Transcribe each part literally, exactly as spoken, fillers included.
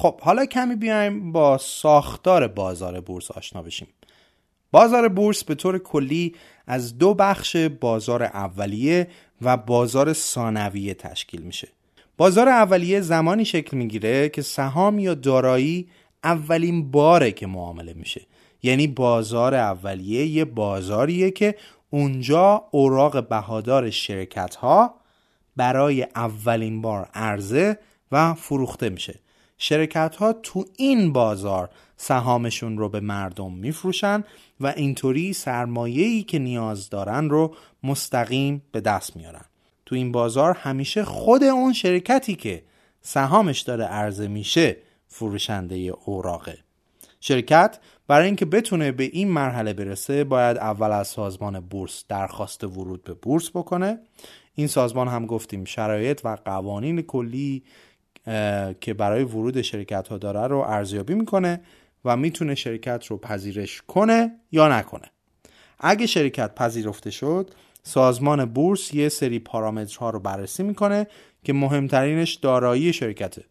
خب حالا کمی بیایم با ساختار بازار بورس آشنا بشیم. بازار بورس به طور کلی از دو بخش بازار اولیه و بازار ثانویه تشکیل میشه. بازار اولیه زمانی شکل میگیره که سهام یا دارایی اولین باره که معامله میشه. یعنی بازار اولیه یه بازاریه که اونجا اوراق بهادار شرکت ها برای اولین بار عرضه و فروخته میشه. شرکت ها تو این بازار سهامشون رو به مردم میفروشن و اینطوری سرمایه‌ای که نیاز دارن رو مستقیم به دست میارن. تو این بازار همیشه خود اون شرکتی که سهامش داره عرضه میشه فروشنده اوراقه. شرکت برای اینکه بتونه به این مرحله برسه باید اول از سازمان بورس درخواست ورود به بورس بکنه. این سازمان هم گفتیم شرایط و قوانین کلی که برای ورود شرکت ها داره رو ارزیابی میکنه و میتونه شرکت رو پذیرش کنه یا نکنه. اگه شرکت پذیرفته شد، سازمان بورس یه سری پارامترها رو بررسی میکنه که مهمترینش دارایی شرکته.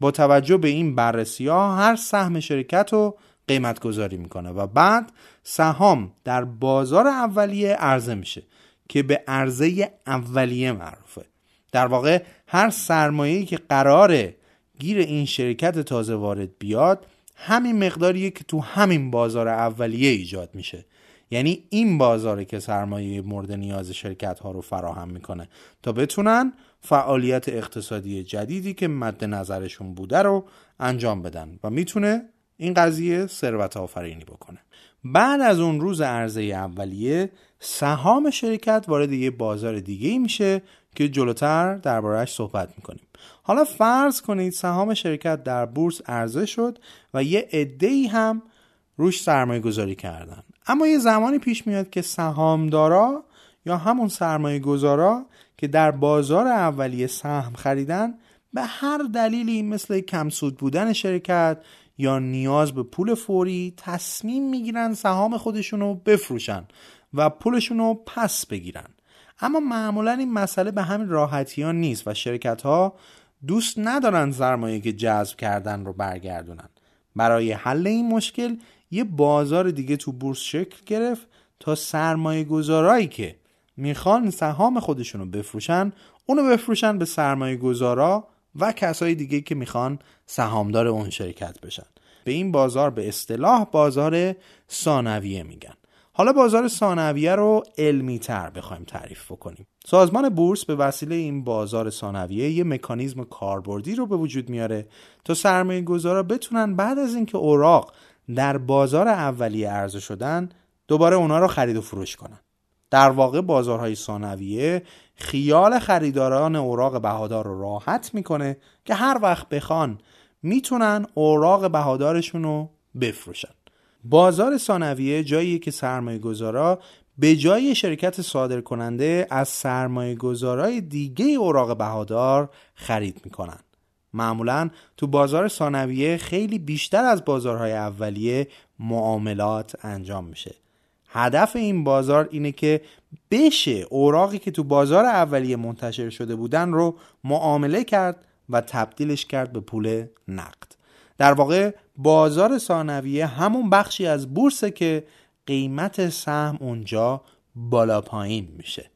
با توجه به این بررسی‌ها هر سهم شرکت رو قیمت گذاری میکنه و بعد سهام در بازار اولیه عرضه میشه که به عرضه اولیه معروفه. در واقع هر سرمایه‌ای که قراره گیر این شرکت تازه وارد بیاد همین مقداریه که تو همین بازار اولیه ایجاد میشه. یعنی این بازاره که سرمایه مورد نیاز شرکت ها رو فراهم میکنه تا بتونن فعالیت اقتصادی جدیدی که مد نظرشون بوده رو انجام بدن و میتونه این قضیه ثروت آفرینی بکنه. بعد از اون روز عرضه اولیه سهام شرکت وارد یه بازار دیگه میشه که جلوتر درباره‌اش صحبت میکنیم. حالا فرض کنید سهام شرکت در بورس عرضه شد و یه عده‌ای هم روش سرمایه گذاری کردن. اما یه زمانی پیش میاد که سهامدارا یا همون سرمایه گذارا که در بازار اولیه سهم خریدن به هر دلیلی مثل کمسود بودن شرکت یا نیاز به پول فوری تصمیم میگیرن سهام خودشونو بفروشن و پولشونو پس بگیرن. اما معمولا این مسئله به همین راحتی ها نیست و شرکت ها دوست ندارن سرمایه که جذب کردن رو برگردونن. برای حل این مشکل یه بازار دیگه تو بورس شکل گرفت تا سرمایه گذارایی که میخوان سهام خودشونو بفروشن اونو بفروشن به سرمایه گذارا و کسای دیگه که میخوان سهامدار اون شرکت بشن. به این بازار به اصطلاح بازار ثانویه میگن. حالا بازار ثانویه رو علمی تر بخوایم تعریف بکنیم. سازمان بورس به وسیله این بازار ثانویه یه مکانیزم کاربردی رو به وجود میاره تا سرمایه گذارا بتونن بعد از اینکه اوراق در بازار اولیه عرضه شدن دوباره اونا رو خرید و فروش کنن. در واقع بازارهای ثانویه خیال خریداران اوراق بهادار رو راحت میکنه که هر وقت بخوان میتونن اوراق بهادارشون رو بفروشن. بازار ثانویه جاییه که سرمایه گذارا به جای شرکت صادر کننده از سرمایه گذارای دیگه اوراق بهادار خرید میکنن. معمولا تو بازار ثانویه خیلی بیشتر از بازارهای اولیه معاملات انجام میشه. هدف این بازار اینه که بشه اوراقی که تو بازار اولیه منتشر شده بودن رو معامله کرد و تبدیلش کرد به پول نقد. در واقع بازار ثانویه همون بخشی از بورسه که قیمت سهم اونجا بالا پایین میشه.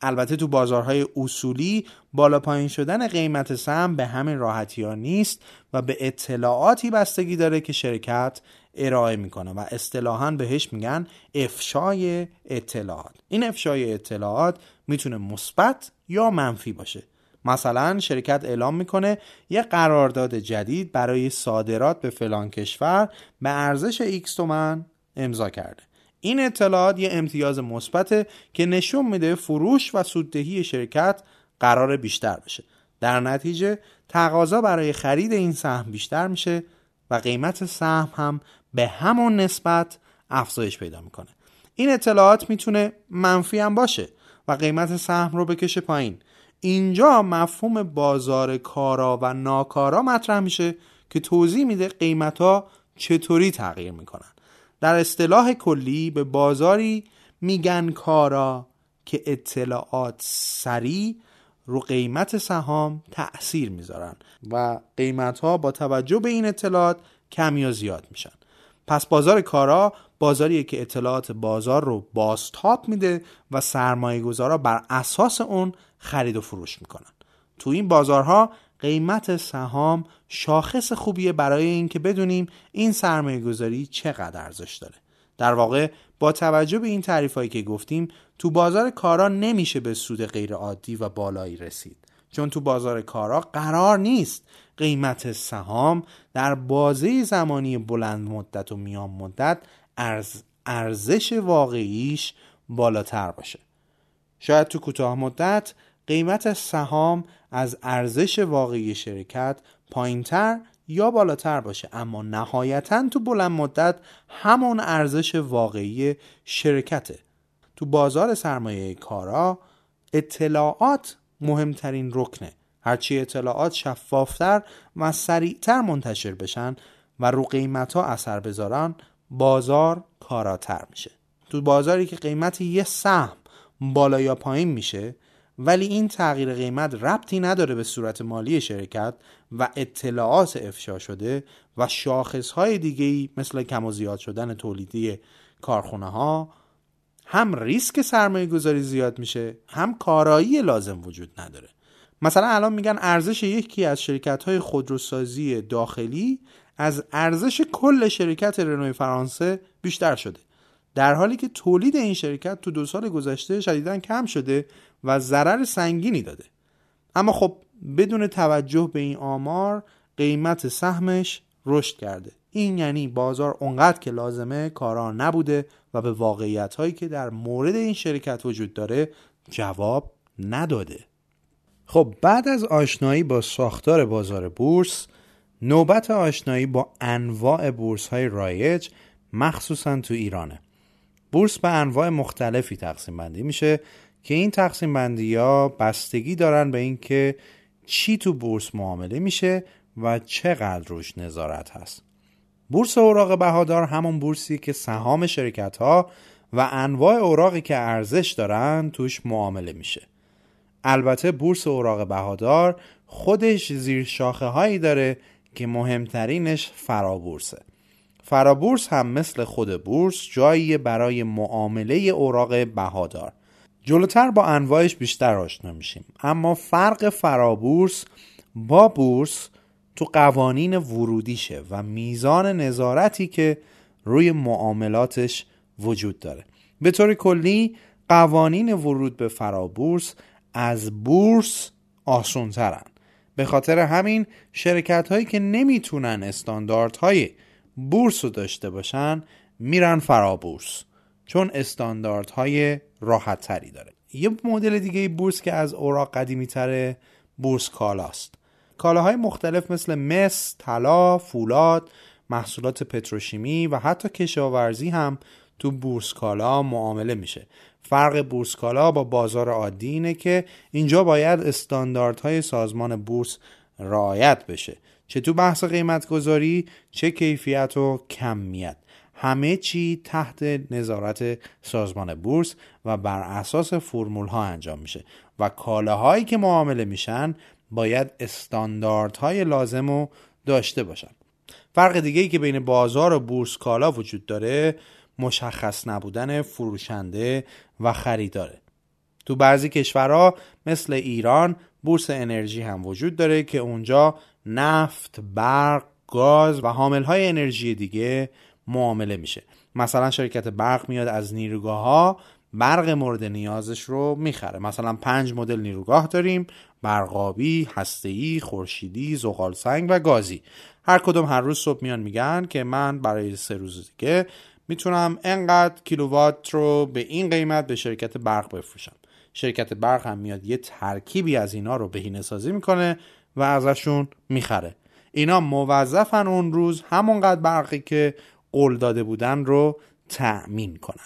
البته تو بازارهای اصولی بالا پایین شدن قیمت سهم به همین راحتی ها نیست و به اطلاعاتی بستگی داره که شرکت ارائه میکنه و اصطلاحاً بهش میگن افشای اطلاعات. این افشای اطلاعات میتونه مثبت یا منفی باشه. مثلا شرکت اعلام میکنه یه قرارداد جدید برای صادرات به فلان کشور به ارزش ایکس تومان امضا کرده. این اطلاعات یه امتیاز مثبته که نشون میده فروش و سوددهی شرکت قرار بیشتر بشه. در نتیجه تقاضا برای خرید این سهم بیشتر میشه و قیمت سهم هم به همون نسبت افزایش پیدا میکنه. این اطلاعات میتونه منفی هم باشه و قیمت سهم رو بکشه پایین. اینجا مفهوم بازار کارا و ناکارا مطرح میشه که توضیح میده قیمت‌ها چطوری تغییر میکنن. در اصطلاح کلی به بازاری میگن کارا که اطلاعات سریع رو قیمت سهام تأثیر میذارن و قیمت ها با توجه به این اطلاعات کم یا زیاد میشن. پس بازار کالا بازاریه که اطلاعات بازار رو بازتاب میده و سرمایه گذارا بر اساس اون خرید و فروش میکنن. تو این بازارها قیمت سهام شاخص خوبیه برای اینکه بدونیم این سرمایه گذاری چقدر ارزش داره. در واقع با توجه به این تعریفایی که گفتیم تو بازار کالا نمیشه به سود غیر عادی و بالایی رسید، چون تو بازار کالا قرار نیست قیمت سهام در بازه زمانی بلند مدت و میان مدت ارز ارزش واقعیش بالاتر باشه. شاید تو کوتاه مدت قیمت سهام از ارزش واقعی شرکت پایینتر یا بالاتر باشه، اما نهایتاً تو بلند مدت همون ارزش واقعی شرکته. تو بازار سرمایه کارا اطلاعات مهمترین رکنه. هرچی اطلاعات شفافتر و سریعتر منتشر بشن و رو قیمت ها اثر بذارن، بازار کاراتر میشه. تو بازاری که قیمت یه سهم بالا یا پایین میشه ولی این تغییر قیمت ربطی نداره به صورت مالی شرکت و اطلاعات افشا شده و شاخصهای دیگه‌ای مثل کم و زیاد شدن تولیدی کارخونه ها، هم ریسک سرمایه گذاری زیاد میشه هم کارایی لازم وجود نداره. مثلا الان میگن ارزش یکی از شرکت‌های خودروسازی داخلی از ارزش کل شرکت رنوی فرانسه بیشتر شده، در حالی که تولید این شرکت تو دو سال گذشته شدیداً کم شده و ضرر سنگینی داده. اما خب بدون توجه به این آمار قیمت سهمش رشد کرده. این یعنی بازار اونقدر که لازمه کارا نبوده و به واقعیت‌هایی که در مورد این شرکت وجود داره جواب نداده. خب بعد از آشنایی با ساختار بازار بورس، نوبت آشنایی با انواع بورس‌های رایج مخصوصاً تو ایرانه. بورس به انواع مختلفی تقسیم بندی میشه که این تقسیم بندی‌ها بستگی دارن به اینکه چی تو بورس معامله میشه و چقدر روش نظارت هست. بورس اوراق بهادار همون بورسی که سهام شرکت‌ها و انواع اوراقی که ارزش دارن توش معامله میشه. البته بورس اوراق بهادار خودش زیر شاخه هایی داره که مهمترینش فرابورسه. فرابورس هم مثل خود بورس جایی برای معامله اوراق بهادار. جلوتر با انواعش بیشتر آشنا میشیم، اما فرق فرابورس با بورس تو قوانین ورودیشه و میزان نظارتی که روی معاملاتش وجود داره. به طور کلی قوانین ورود به فرابورس از بورس آسان‌ترن. به خاطر همین شرکت‌هایی که نمیتونن استانداردهای بورس رو داشته باشن میرن فرابورس، چون استانداردهای راحت‌تری داره. یه مدل دیگه بورس که از اوراق قدیمی‌تره بورس کالاست. کالاهای مختلف مثل مس، طلا، فولاد، محصولات پتروشیمی و حتی کشاورزی هم تو بورس کالا معامله میشه. فرق بورس کالا با بازار عادی اینه که اینجا باید استانداردهای سازمان بورس رعایت بشه، چه تو بحث قیمت گذاری چه کیفیت و کمیت. همه چی تحت نظارت سازمان بورس و بر اساس فرمول ها انجام میشه و کالاهایی که معامله میشن باید استانداردهای لازم رو داشته باشن. فرق دیگه‌ای که بین بازار و بورس کالا وجود داره مشخص نبودن فروشنده و خریداره. تو بعضی کشورها مثل ایران بورس انرژی هم وجود داره که اونجا نفت، برق، گاز و حاملهای انرژی دیگه معامله میشه. مثلا شرکت برق میاد از نیروگاه‌ها برق مورد نیازش رو میخره. مثلا پنج مدل نیروگاه داریم: برقابی، هسته‌ای، خورشیدی، زغالسنگ و گازی. هر کدوم هر روز صبح میان میگن که من برای سه روز دیگه میتونم انقدر کیلووات رو به این قیمت به شرکت برق بفروشم. شرکت برق هم میاد یه ترکیبی از اینا رو بهینه سازی میکنه و ازشون میخره. اینا موظفن اون روز همونقدر برقی که قول داده بودن رو تأمین کنن.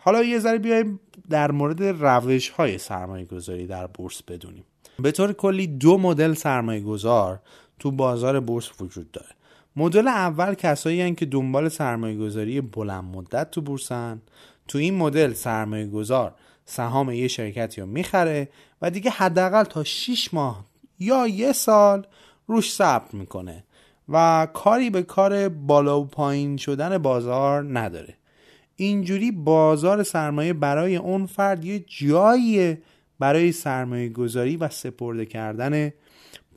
حالا یه ذره بیایم در مورد روش‌های سرمایه‌گذاری در بورس بدونیم. به طور کلی دو مدل سرمایه‌گذار تو بازار بورس وجود داره. مدل اول کسایی هستند که دنبال سرمایه‌گذاری بلند مدت تو بورسن. تو این مدل سرمایه‌گذار سهام یه شرکتی رو میخره و دیگه حداقل تا شش ماه یا یه سال روش صبر میکنه و کاری به کار بالا و پایین شدن بازار نداره. اینجوری بازار سرمایه برای اون فرد یه جایی برای سرمایه گذاری و سپرده کردن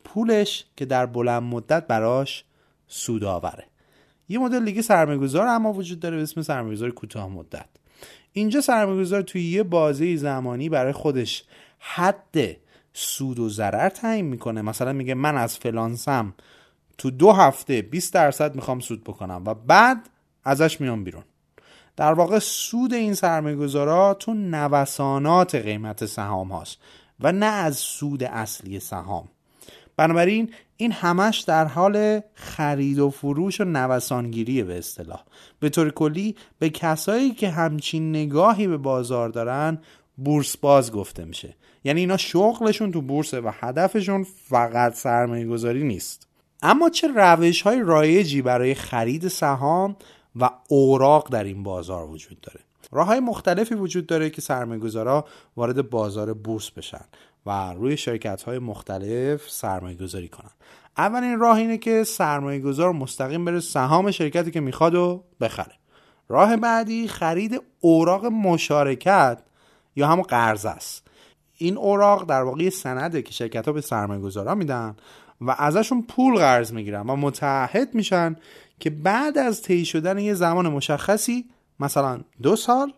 پولش که در بلند مدت براش سود آوره. یه مدل دیگه سرمایه گذار اما وجود داره به اسم سرمایه گذاری کوتاه مدت. اینجا سرمایه گذار توی یه بازه زمانی برای خودش حد سود و ضرر تعیین میکنه. مثلا میگه من از فلان سهم تو دو هفته بیست درصد میخوام سود بکنم و بعد ازش میام بیرون. در واقع سود این سرمایه گذارا تو نوسانات قیمت سهام هاست و نه از سود اصلی سهام. بنابراین این همش در حال خرید و فروش و نوسانگیریه به اصطلاح. به طور کلی به کسایی که همچین نگاهی به بازار دارن بورس باز گفته میشه. یعنی اینا شغلشون تو بورسه و هدفشون فقط سرمایه گذاری نیست. اما چه روش های رایجی برای خرید سهام و اوراق در این بازار وجود داره؟ راه های مختلفی وجود داره که سرمایه گذارا وارد بازار بورس بشن و روی شرکت های مختلف سرمایه گذاری کنن. اولین راه اینه که سرمایه گذار مستقیم بره سهام شرکتی که میخواد و بخره. راه بعدی خرید اوراق مشارکت یا همون قرض است. این اوراق در واقع سنده که شرکت ها به سرمایه گذارا میدن و ازشون پول قرض میگیرن و متعهد میشن که بعد از طی شدن یه زمان مشخصی، مثلا دو سال،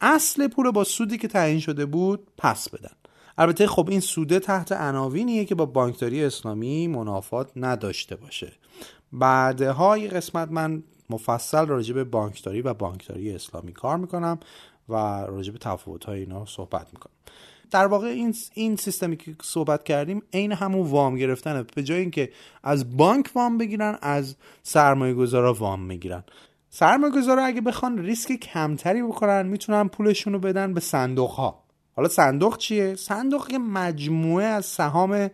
اصل پول با سودی که تعیین شده بود پس بدن. البته خب این سوده تحت عناوینیه که با بانکداری اسلامی منافات نداشته باشه. بعدها یه قسمت من مفصل راجع به بانکداری و بانکداری اسلامی کار میکنم و راجع به تفاوت‌های اینا صحبت میکنم. در واقع این این سیستمی که صحبت کردیم عین همون وام گرفتنه. به جای اینکه از بانک وام بگیرن، از سرمایه‌گذارا وام میگیرن. سرمایه‌گذارا اگه بخوان ریسک کمتری بکنن میتونن پولشون رو بدن به صندوق‌ها. حالا صندوق چیه؟ صندوق یه مجموعه از سهام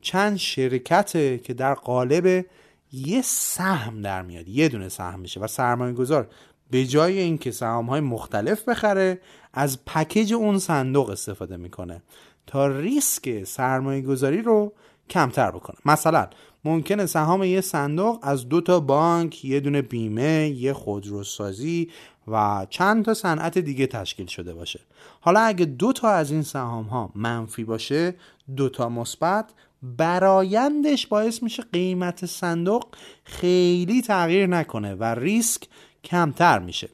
چند شرکته که در قالب یه سهم در میاد، یه دونه سهم میشه و سرمایه گذار به جای اینکه سهام‌های مختلف بخره از پکیج اون صندوق استفاده میکنه تا ریسک سرمایه گذاری رو کمتر بکنه. مثلا ممکنه سهام یه صندوق از دو تا بانک، یه دونه بیمه، یه خودروسازی و چند تا صنعت دیگه تشکیل شده باشه. حالا اگه دو تا از این سهام ها منفی باشه، دو تا مثبت، برایندش باعث میشه قیمت صندوق خیلی تغییر نکنه و ریسک کمتر میشه.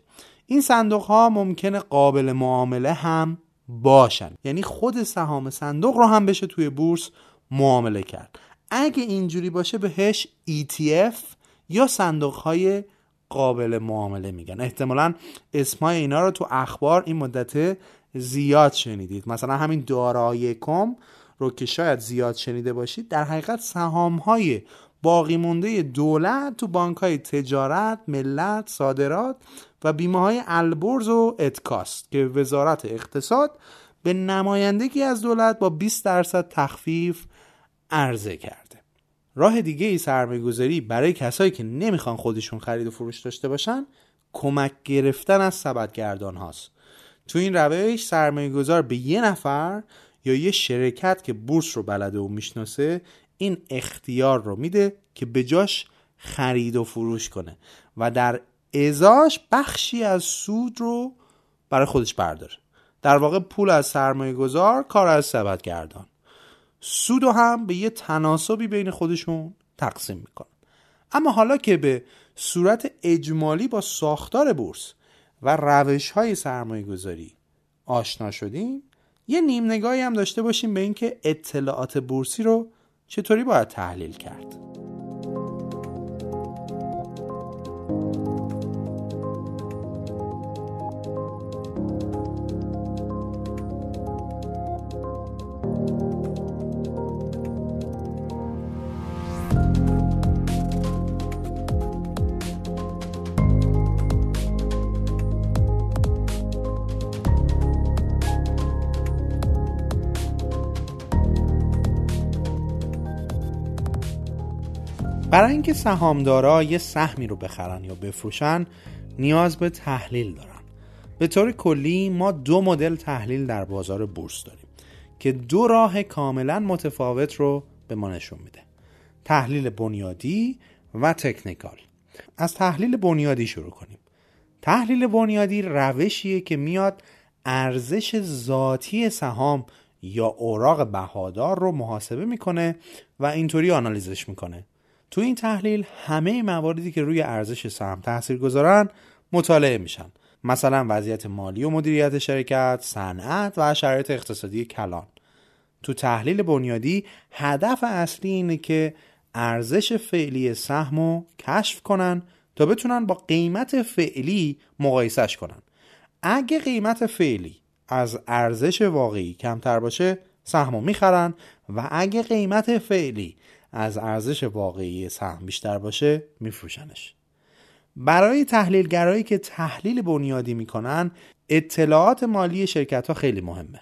این صندوق ها ممکنه قابل معامله هم باشن، یعنی خود سهام صندوق رو هم بشه توی بورس معامله کرد. اگه اینجوری باشه بهش ای تی اف یا صندوق های قابل معامله میگن. احتمالاً اسمای اینا رو تو اخبار این مدت زیاد شنیدید. مثلا همین دارایی کم رو که شاید زیاد شنیده باشید، در حقیقت سهام های باقی مونده دولت تو بانک های تجارت، ملت، صادرات و بیمه های البرز و اتکاست که وزارت اقتصاد به نمایندگی از دولت با بیست درصد تخفیف عرضه کرده. راه دیگه ای سرمایه گذاری برای کسایی که نمیخوان خودشون خرید و فروش داشته باشن، کمک گرفتن از سبدگردان هاست. تو این روش سرمایه گذار به یه نفر یا یه شرکت که بورس رو بلده و میشناسه این اختیار رو میده که به جاش خرید و فروش کنه و در ازاش بخشی از سود رو برای خودش برداره. در واقع پول از سرمایه گذار، کار از سبدگردان. سود رو هم به یه تناسبی بین خودشون تقسیم میکنن. اما حالا که به صورت اجمالی با ساختار بورس و روش‌های سرمایه گذاری آشنا شدیم، یه نیم نگاهی هم داشته باشیم به اینکه اطلاعات بورسی رو چطوری باید تحلیل کرد. برای اینکه سهامدارا یه سهمی رو بخرن یا بفروشن نیاز به تحلیل دارن. به طور کلی ما دو مدل تحلیل در بازار بورس داریم که دو راه کاملا متفاوت رو به ما نشون میده: تحلیل بنیادی و تکنیکال. از تحلیل بنیادی شروع کنیم. تحلیل بنیادی روشیه که میاد ارزش ذاتی سهام یا اوراق بهادار رو محاسبه میکنه و اینطوری آنالیزش میکنه. تو این تحلیل همه مواردی که روی ارزش سهم تاثیرگذارن مطالعه میشن، مثلا وضعیت مالی و مدیریت شرکت، صنعت و شرایط اقتصادی کلان. تو تحلیل بنیادی هدف اصلی اینه که ارزش فعلی سهم رو کشف کنن تا بتونن با قیمت فعلی مقایسش کنن. اگه قیمت فعلی از ارزش واقعی کمتر باشه سهم رو میخرن و اگه قیمت فعلی از ارزش واقعی سهم بیشتر باشه میفروشنش. برای تحلیلگرایی که تحلیل بنیادی میکنن اطلاعات مالی شرکت ها خیلی مهمه،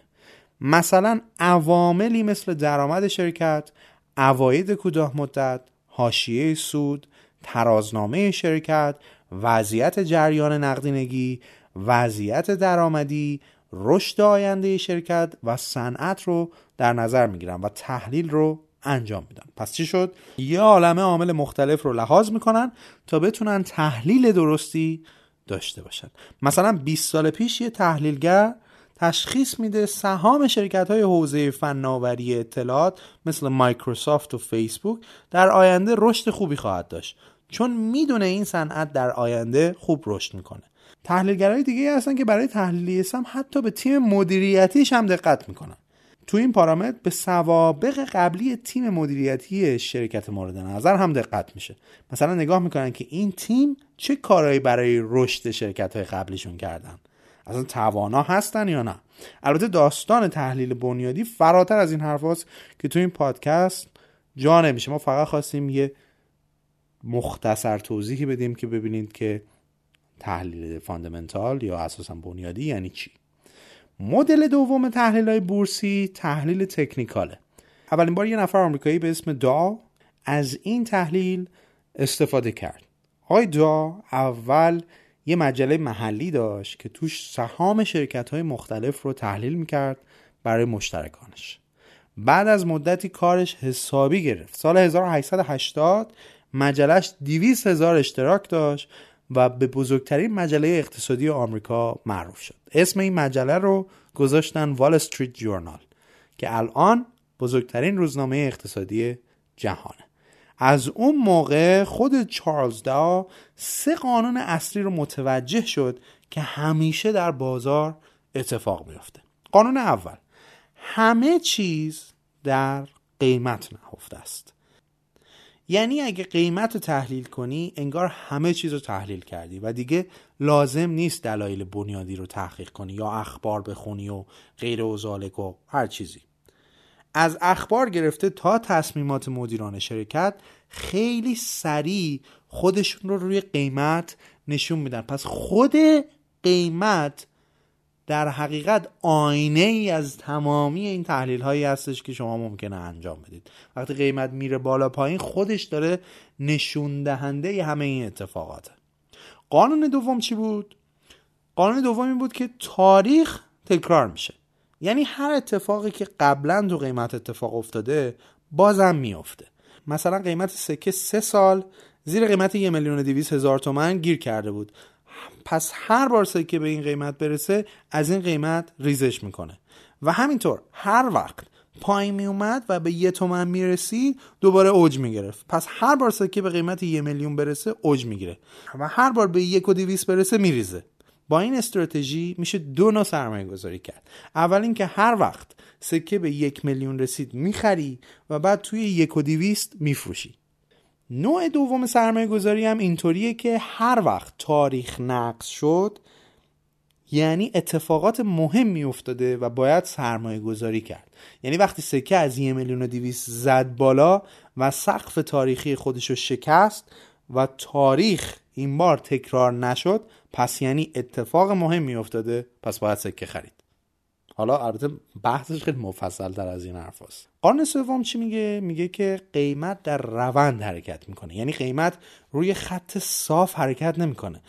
مثلا عواملی مثل درآمد شرکت، عواید کوتاه مدت، حاشیه سود، ترازنامه شرکت، وضعیت جریان نقدینگی، وضعیت درآمدی، رشد آینده شرکت و صنعت رو در نظر میگیرن و تحلیل رو انجام میدن. پس چی شد؟ یه عالمه عامل مختلف رو لحاظ میکنن تا بتونن تحلیل درستی داشته باشن. مثلا بیست سال پیش یه تحلیلگر تشخیص میده سهام شرکت‌های حوزه فناوری اطلاعات مثل مایکروسافت و فیسبوک در آینده رشد خوبی خواهد داشت، چون میدونه این صنعت در آینده خوب رشد میکنه. تحلیلگرای دیگه هستن که برای تحلیل سهم حتی به تیم مدیریتیش هم دقت میکنن. تو این پارامتر به سوابق قبلی تیم مدیریتی شرکت مورد نظر هم دقت میشه. مثلا نگاه میکنن که این تیم چه کارهایی برای رشد شرکت‌های قبلیشون کردن، اصلا توانا هستن یا نه. البته داستان تحلیل بنیادی فراتر از این حرف هاست که تو این پادکست جا نمیشه. ما فقط خواستیم یه مختصر توضیحی بدیم که ببینید که تحلیل فاندامنتال یا اساسا بنیادی یعنی چی. مدل دوم تحلیل های بورسی تحلیل تکنیکاله. اولین بار یه نفر آمریکایی به اسم داو از این تحلیل استفاده کرد. های داو اول یه مجله محلی داشت که توش سهام شرکت‌های مختلف رو تحلیل می‌کرد برای مشترکانش. بعد از مدتی کارش حسابی گرفت. سال هزار و هشتصد و هشتاد مجله‌اش دویست هزار اشتراک داشت و به بزرگترین مجله اقتصادی آمریکا معروف شد. اسم این مجله رو گذاشتن وال استریت جورنال که الان بزرگترین روزنامه اقتصادی جهانه. از اون موقع خود چارلز داو سه قانون اصلی رو متوجه شد که همیشه در بازار اتفاق میفته. قانون اول: همه چیز در قیمت نهفته است. یعنی اگه قیمت رو تحلیل کنی انگار همه چیز رو تحلیل کردی و دیگه لازم نیست دلایل بنیادی رو تحقیق کنی یا اخبار بخونی و غیر و ذالک و هر چیزی. از اخبار گرفته تا تصمیمات مدیران شرکت خیلی سریع خودشون رو روی قیمت نشون میدن. پس خود قیمت در حقیقت آینه ای از تمامی این تحلیل هایی هستش که شما ممکنه انجام بدید. وقتی قیمت میره بالا پایین خودش داره نشون دهنده ی همه این اتفاقاته. قانون دوم چی بود؟ قانون دوم این بود که تاریخ تکرار میشه. یعنی هر اتفاقی که قبلا تو قیمت اتفاق افتاده بازم میفته. مثلا قیمت سکه سه سال زیر قیمت یه میلیون و دویست هزار تومن گیر کرده بود، پس هر بار سکه به این قیمت برسه از این قیمت ریزش میکنه و همینطور هر وقت پایین میومد و به یه تومن میرسید دوباره اوج میگرفت. پس هر بار سکه به قیمت یه میلیون برسه اوج میگیره و هر بار به یک و دویست برسه میریزه. با این استراتژی میشه دو نوع سرمایه گذاری کرد. اول این که هر وقت سکه به یک میلیون رسید میخری و بعد توی یک و دویست میفروشی. نوع دوم سرمایه گذاری هم اینطوریه که هر وقت تاریخ نقض شد یعنی اتفاقات مهمی افتاده و باید سرمایه گذاری کرد. یعنی وقتی سکه از یک میلیون و دویست زد بالا و سقف تاریخی خودشو شکست و تاریخ این بار تکرار نشد، پس یعنی اتفاق مهمی افتاده، پس باید سکه خرید. حالا البته بحثش خیلی مفصل تر از این حرف هست. قانون سوم چی میگه؟ میگه که قیمت در روند حرکت میکنه. یعنی قیمت روی خط صاف حرکت نمیکنه.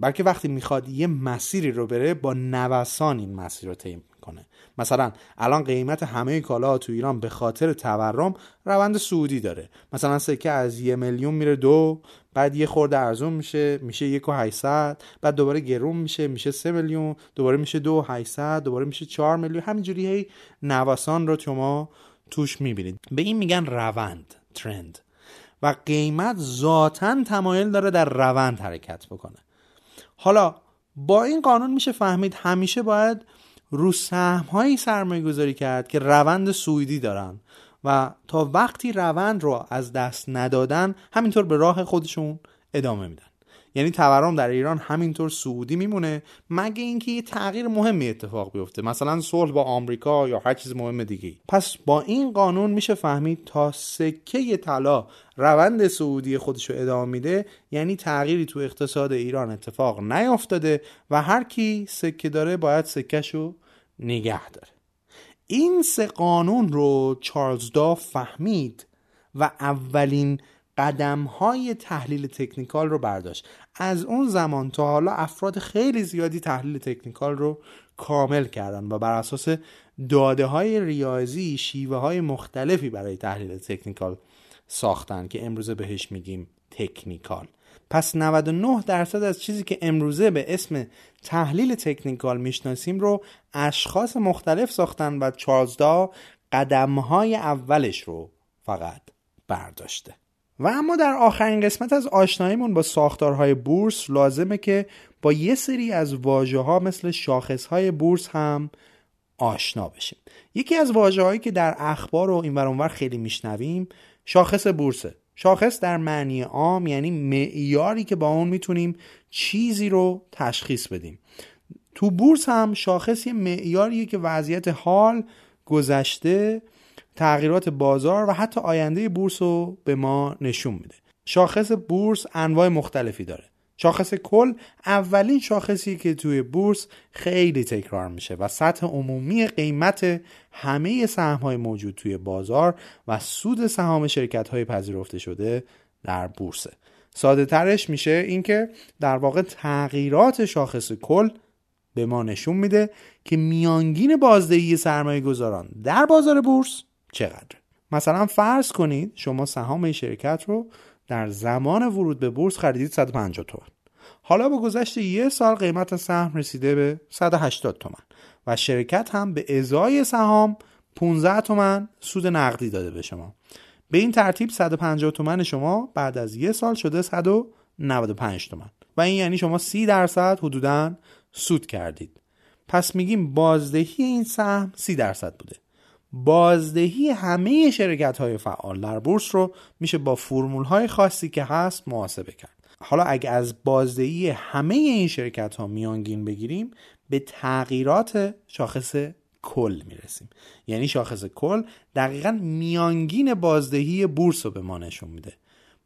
بلکه وقتی میخواد یه مسیری رو بره با نوسان این مسیر رو طی کنه. مثلا الان قیمت همه کالا تو ایران به خاطر تورم روند صعودی داره، مثلا سکه از یه میلیون میره دو، بعد یه خورده ارزون میشه میشه یک و هشتصد، بعد دوباره گرون میشه میشه سه میلیون، دوباره میشه دو و هشتصد، دوباره میشه چهار میلیون. همینجوری هی نوسان رو شما توش میبینید. به این میگن روند، ترند. و قیمت ذاتاً تمایل داره در روند حرکت بکنه. حالا با این قانون میشه فهمید همیشه باید رو سهم‌هایی سرمایه‌گذاری کرد که روند صعودی دارن و تا وقتی روند رو از دست ندادن همینطور به راه خودشون ادامه میدن. یعنی تورم در ایران همینطور صعودی میمونه مگه اینکه یه تغییر مهمی اتفاق بیفته، مثلا صلح با آمریکا یا هر چیز مهم دیگه. پس با این قانون میشه فهمید تا سکه طلا روند صعودی خودشو ادامه میده یعنی تغییری تو اقتصاد ایران اتفاق نیافتاده و هر کی سکه داره باید سکهشو نگه داره. این سه قانون رو چارلز داو فهمید و اولین قدم های تحلیل تکنیکال رو برداشت. از اون زمان تا حالا افراد خیلی زیادی تحلیل تکنیکال رو کامل کردن و بر اساس داده های ریاضی شیوه های مختلفی برای تحلیل تکنیکال ساختن که امروزه بهش میگیم تکنیکال. پس نود و نه درصد از چیزی که امروزه به اسم تحلیل تکنیکال میشناسیم رو اشخاص مختلف ساختن و چارلز داو قدم های اولش رو فقط برداشته. و اما در آخرین قسمت از آشناییمون با ساختارهای بورس لازمه که با یه سری از واژه‌ها مثل شاخصهای بورس هم آشنا بشیم. یکی از واژه‌هایی که در اخبار و اینور اونور خیلی میشنویم شاخص بورسه. شاخص در معنی عام یعنی معیاری که با اون میتونیم چیزی رو تشخیص بدیم. تو بورس هم شاخص یه معیاریه که وضعیت حال، گذشته، تغییرات بازار و حتی آینده بورس رو به ما نشون میده. شاخص بورس انواع مختلفی داره. شاخص کل اولین شاخصی که توی بورس خیلی تکرار میشه و سطح عمومی قیمت همه سهم‌های موجود توی بازار و سود سهام شرکت‌های پذیرفته شده در بورسه. ساده ترش میشه اینکه در واقع تغییرات شاخص کل به ما نشون میده که میانگین بازدهی سرمایه‌گذاران در بازار بورس چقدر؟ مثلا فرض کنید شما سهام شرکت رو در زمان ورود به بورس خریدید صد و پنجاه تومان. حالا با گذشت یک سال قیمت سهم رسیده به صد و هشتاد تومان و شرکت هم به ازای سهام پانزده تومان سود نقدی داده به شما. به این ترتیب صد و پنجاه تومان شما بعد از یک سال شده صد و نود و پنج تومان و این یعنی شما سی درصد حدوداً سود کردید. پس میگیم بازدهی این سهم سی درصد بوده. بازدهی همه شرکت‌های فعال در بورس رو میشه با فرمول‌های خاصی که هست محاسبه کرد. حالا اگه از بازدهی همه این شرکت‌ها میانگین بگیریم به تغییرات شاخص کل میرسیم. یعنی شاخص کل دقیقاً میانگین بازدهی بورس رو به ما نشون میده.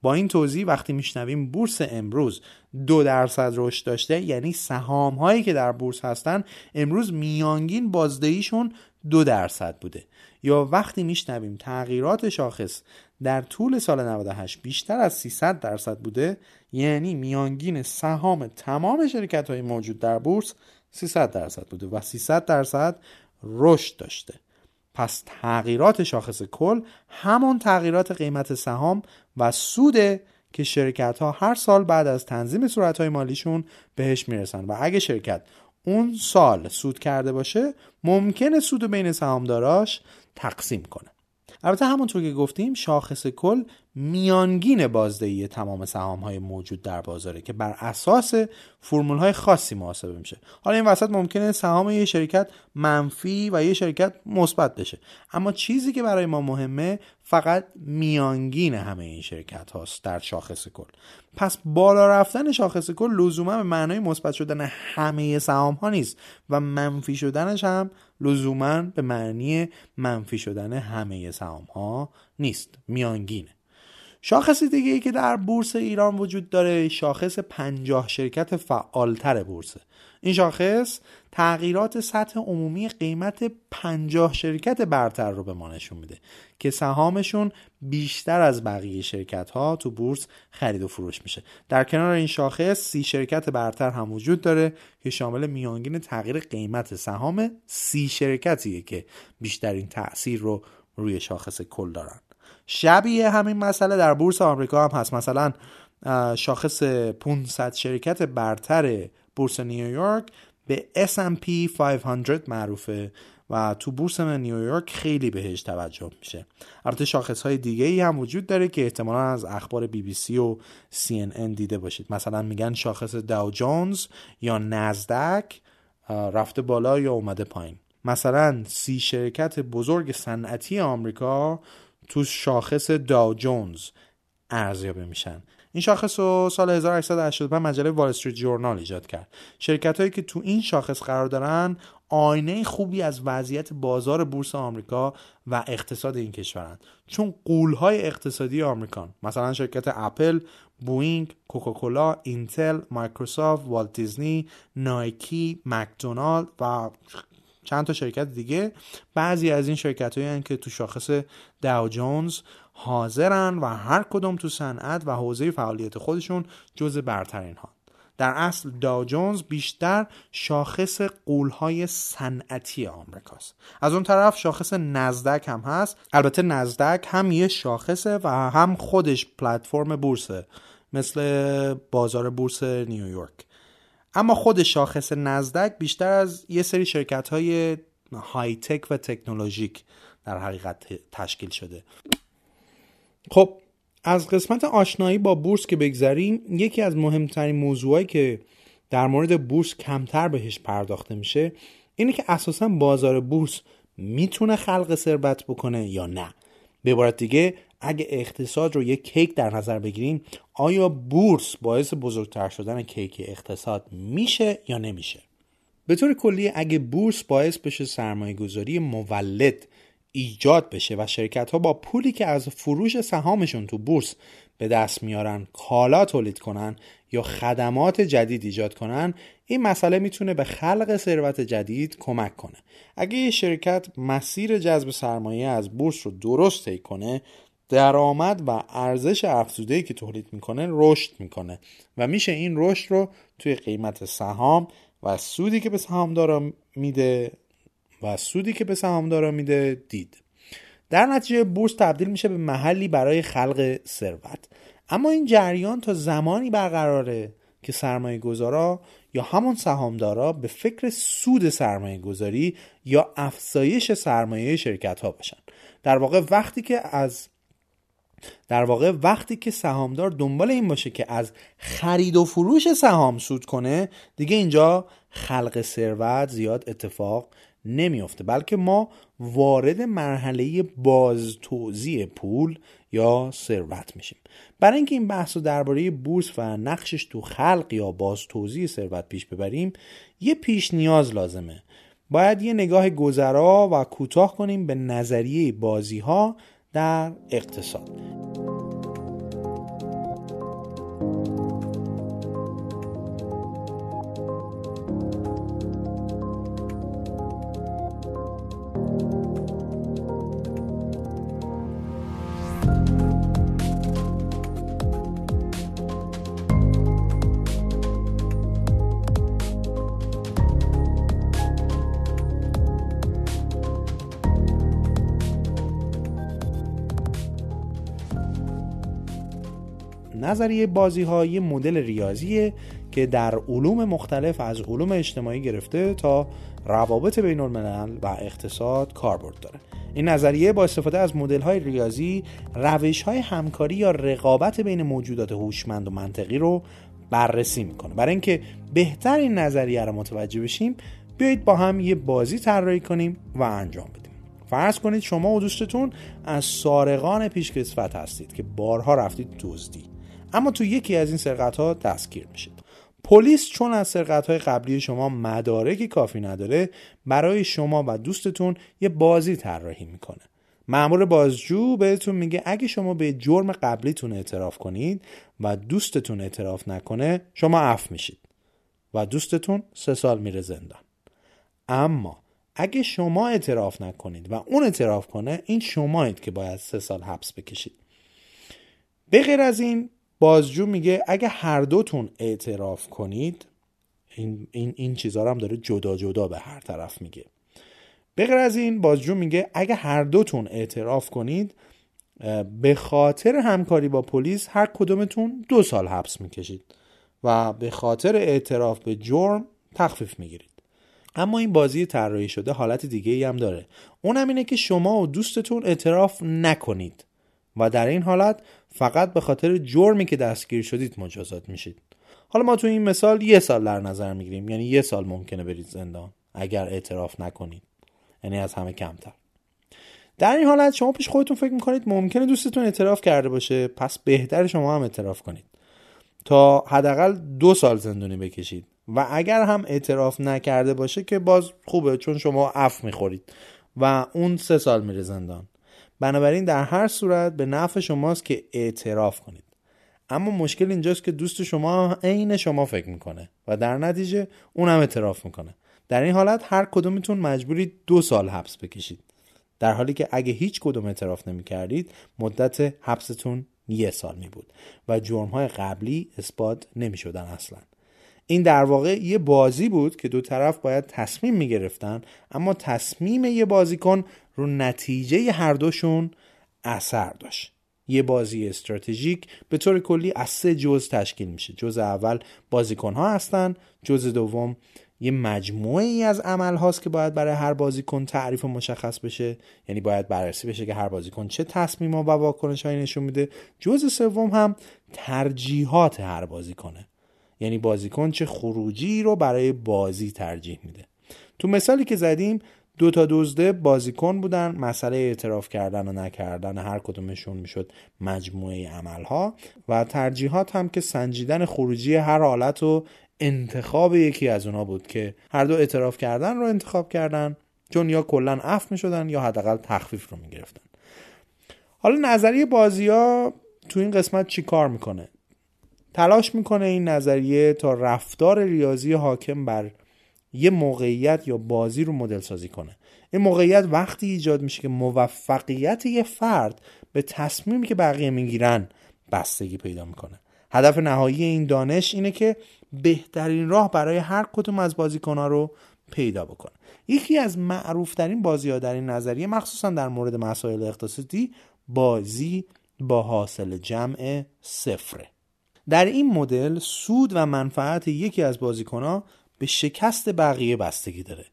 با این توضیح وقتی میشنویم بورس امروز دو درصد رشد داشته یعنی سهام هایی که در بورس هستن امروز میانگین بازدهیشون دو درصد بوده. یا وقتی میشنویم تغییرات شاخص در طول سال نود و هشت بیشتر از سیصد درصد بوده یعنی میانگین سهام تمام شرکت های موجود در بورس سیصد درصد بوده و سیصد درصد رشد داشته. پس تغییرات شاخص کل همون تغییرات قیمت سهام و سوده که شرکت‌ها هر سال بعد از تنظیم صورت‌های مالیشون بهش میرسن و اگه شرکت اون سال سود کرده باشه ممکنه سودو بین سهامداراش تقسیم کنه. البته همونطور که گفتیم شاخص کل میانگین بازدهی تمام سهام‌های موجود در بازاره که بر اساس فرمول‌های خاصی محاسبه میشه. حالا این وسط ممکنه سهام یه شرکت منفی و یه شرکت مثبت بشه. اما چیزی که برای ما مهمه فقط میانگین همه این شرکت هاست در شاخص کل. پس بالا رفتن شاخص کل لزوما به معنای مثبت شدن همه سهام ها نیست و منفی شدنش هم لزوما به معنی منفی شدن همه سهام ها نیست، میانگینه. شاخص دیگه ای که در بورس ایران وجود داره شاخص پنجاه شرکت فعالتر بورسه. این شاخص تغییرات سطح عمومی قیمت پنجاه شرکت برتر رو به ما نشون میده که سهامشون بیشتر از بقیه شرکت ها تو بورس خرید و فروش میشه. در کنار این شاخص سی شرکت برتر هم وجود داره که شامل میانگین تغییر قیمت سهام سی شرکتیه که بیشترین تأثیر رو روی شاخص کل دارن. شبیه همین مسئله در بورس آمریکا هم هست. مثلا شاخص پانصد شرکت برتر بورس نیویورک به اس اند پی پانصد معروفه و تو بورس نیویورک خیلی بهش توجه میشه. البته شاخص‌های دیگه‌ای هم وجود داره که احتمالاً از اخبار بی بی سی و سی ان ان دیده باشید. مثلا میگن شاخص داو جونز یا نزدک رفته بالا یا اومده پایین. مثلا سی شرکت بزرگ صنعتی آمریکا تو شاخص داو جونز ارزیابی میشن. این شاخص رو سال هزار و هشتصد و هشتاد و پنج مجله وال استریت ژورنال ایجاد کرد. شرکت‌هایی که تو این شاخص قرار دارن آینه خوبی از وضعیت بازار بورس آمریکا و اقتصاد این کشورند، چون غول‌های اقتصادی آمریکان مثلا شرکت اپل، بوئینگ، کوکاکولا، اینتل، مایکروسافت، والت دیزنی، نایکی، مکدونالد و چند تا شرکت دیگه، بعضی از این شرکت‌هایی هستند که تو شاخص داو جونز حاضرن و هر کدوم تو صنعت و حوزه فعالیت خودشون جزء برترین ها. در اصل داو جونز بیشتر شاخص غول‌های صنعتی آمریکاست. از اون طرف شاخص نزدک هم هست. البته نزدک هم یه شاخصه و هم خودش پلتفرم بورسه، مثل بازار بورس نیویورک. اما خود شاخص نزدک بیشتر از یه سری شرکت‌های های تک و تکنولوژیک در حقیقت تشکیل شده. خب از قسمت آشنایی با بورس که بگذریم، یکی از مهمترین موضوعایی که در مورد بورس کمتر بهش پرداخته میشه اینه که اساساً بازار بورس میتونه خلق ثروت بکنه یا نه. به عبارت دیگه اگه اقتصاد رو یک کیک در نظر بگیریم، آیا بورس باعث بزرگتر شدن کیک اقتصاد میشه یا نمیشه؟ به طور کلی اگه بورس باعث بشه سرمایه‌گذاری مولد ایجاد بشه و شرکت‌ها با پولی که از فروش سهامشون تو بورس به دست میارن کالا تولید کنن یا خدمات جدید ایجاد کنن، این مسئله میتونه به خلق ثروت جدید کمک کنه. اگه یه شرکت مسیر جذب سرمایه از بورس رو درست طی کنه، درآمد و ارزش افزوده‌ای که تولید میکنه رشد میکنه و میشه این رشد رو توی قیمت سهام و سودی که به سهامدارا میده و سودی که به سهامدارا میده دید. در نتیجه بورس تبدیل میشه به محلی برای خلق ثروت. اما این جریان تا زمانی برقراره که سرمایه گذارا یا همون سهامدارا به فکر سود سرمایه گذاری یا افزایش سرمایه شرکت ها باشن. در واقع وقتی که از در واقع وقتی که سهامدار دنبال این باشه که از خرید و فروش سهام سود کنه، دیگه اینجا خلق ثروت زیاد اتفاق نمیفته، بلکه ما وارد مرحله بازتوزیع پول یا ثروت میشیم. برای اینکه این بحث رو درباره بورس و نقشش تو خلق یا بازتوزیع ثروت پیش ببریم، یه پیش نیاز لازمه. باید یه نگاه گذرا و کوتاه کنیم به نظریه بازی‌ها در اقتصاد. نظریه بازی ها یه مدل ریاضیه که در علوم مختلف از علوم اجتماعی گرفته تا روابط بین الملل و اقتصاد کاربرد داره. این نظریه با استفاده از مدل های ریاضی روش های همکاری یا رقابت بین موجودات هوشمند و منطقی رو بررسی میکنه. برای اینکه بهتر این نظریه رو متوجه بشیم، بیایید با هم یه بازی طراحی کنیم و انجام بدیم. فرض کنید شما و دوستتون از سارقان پیشکسوت هستید که بارها رفتید دزدی، اما تو یکی از این سرقت‌ها دستگیر میشید. پلیس چون از سرقت‌های قبلی شما مدارکی کافی نداره، برای شما و دوستتون یه بازی طراحی میکنه. مأمور بازجو بهتون میگه اگه شما به جرم قبلیتون اعتراف کنید و دوستتون اعتراف نکنه شما عفو میشید و دوستتون سه سال میره زندان. اما اگه شما اعتراف نکنید و اون اعتراف کنه این شمایید که باید سه سال حبس بکشید. به غیر از این بازجو میگه اگه هر دوتون اعتراف کنید، این این این چیزا رو هم داره جدا جدا به هر طرف میگه. به غیر از این بازجو میگه اگه هر دوتون اعتراف کنید به خاطر همکاری با پلیس هر کدومتون دو سال حبس میکشید و به خاطر اعتراف به جرم تخفیف میگیرید. اما این بازی طراحی شده حالت دیگه ای هم داره، اونم اینه که شما و دوستتون اعتراف نکنید و در این حالت فقط به خاطر جرمی که دستگیر شدید مجازات میشید. حالا ما تو این مثال یه سال در نظر میگیریم، یعنی یه سال ممکنه برید زندان اگر اعتراف نکنید، یعنی از همه کمتر. در این حالت شما پیش خودتون فکر میکنید ممکنه دوستتون اعتراف کرده باشه، پس بهتر شما هم اعتراف کنید تا حداقل دو سال زندانی بکشید و اگر هم اعتراف نکرده باشه که باز خوبه چون شما عفو میخورید و اون سه سال میره زندان. بنابراین در هر صورت به نفع شماست که اعتراف کنید. اما مشکل اینجاست که دوست شما عین شما فکر میکنه و در نتیجه اونم اعتراف میکنه. در این حالت هر کدومتون مجبورید دو سال حبس بکشید، در حالی که اگه هیچ کدوم اعتراف نمیکردید مدت حبستون یه سال میبود و جرم‌های قبلی اثبات نمیشدن اصلا. این در واقع یه بازی بود که دو طرف باید تصمیم میگرفتن، اما تصمیم یه بازیکن رو نتیجه هر دوشون اثر داشت. یه بازی استراتژیک به طور کلی از سه جزء تشکیل میشه. جزء اول بازیکن‌ها هستن، جزء دوم یه مجموعه ای از عمل هاست که باید برای هر بازیکن تعریف مشخص بشه، یعنی باید بررسی بشه که هر بازیکن چه تصمیم ها و واکنش هایی نشون میده. جزء سوم هم ترجیحات هر بازیکنه، یعنی بازیکن چه خروجی رو برای بازی ترجیح میده. تو مثالی که زدیم دو تا دزده بازیکن بودن، مسئله اعتراف کردن و نکردن هر کدومشون میشد مجموعه عمل ها و ترجیحات هم که سنجیدن خروجی هر حالت و انتخاب یکی از اونا بود که هر دو اعتراف کردن رو انتخاب کردن چون یا کلن عفو میشدن یا حداقل تخفیف رو میگرفتن. حالا نظریه بازی‌ها تو این قسمت چی کار میکنه؟ تلاش میکنه این نظریه تا رفتار ریاضی حاکم بر یه موقعیت یا بازی رو مدل سازی کنه. این موقعیت وقتی ایجاد میشه که موفقیت یه فرد به تصمیمی که بقیه میگیرن بستگی پیدا میکنه. هدف نهایی این دانش اینه که بهترین راه برای هر کدوم از بازیکن‌ها رو پیدا بکنه. یکی از معروف‌ترین بازی‌ها در این نظریه مخصوصا در مورد مسائل اقتصادی بازی با حاصل جمع صفره. در این مدل سود و منفعت یکی از بازیکن‌ها به شکست بقیه بستگی داره